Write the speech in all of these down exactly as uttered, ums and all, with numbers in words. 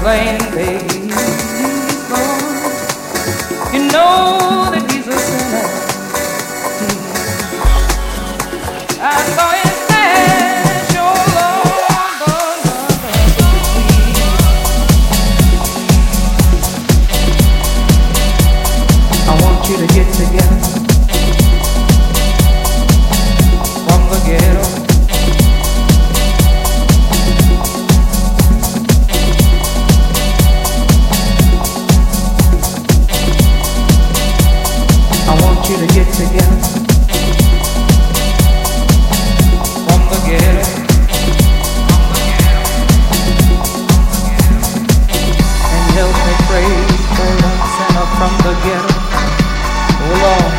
slain the baby born. You know that he's a sinner. I saw him stand, your Lord. I want you to get together. To get together from the ghetto. And help me pray for a sinner from the ghetto. Oh Lord,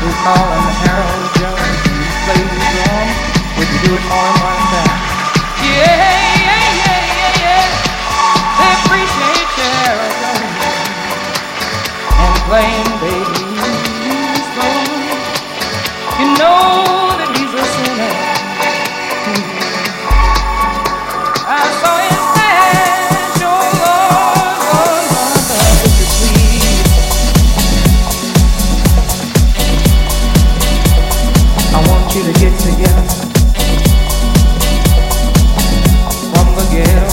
we call him Harold Jones. He plays the drum. Would you do it for him right now? Yeah, yeah, yeah, yeah, yeah. They appreciate you, Harold Jones. And blame baby. You know that he's a sinner. I saw his hands, your Lord, Lord, Lord, Lord, would you please? I want you to get together from the ghetto.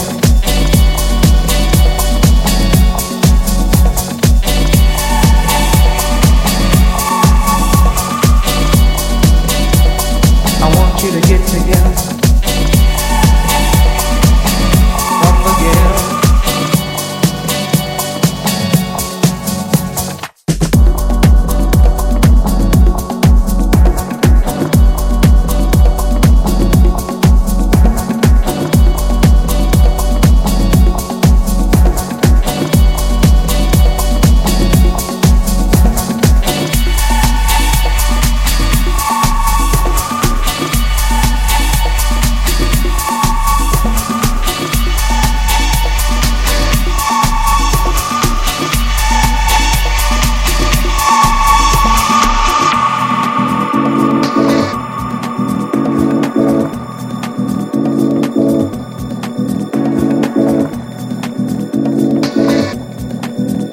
I want you to get together from the Get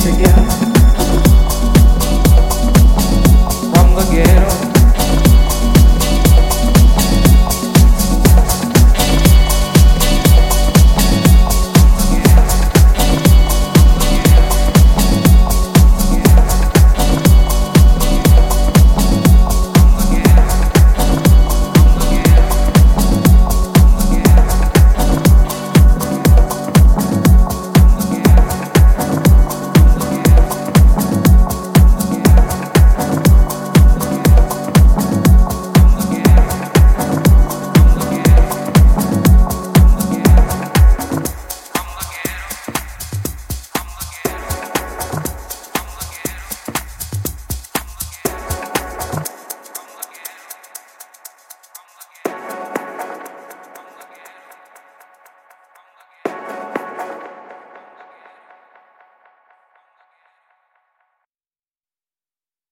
together from the ghetto.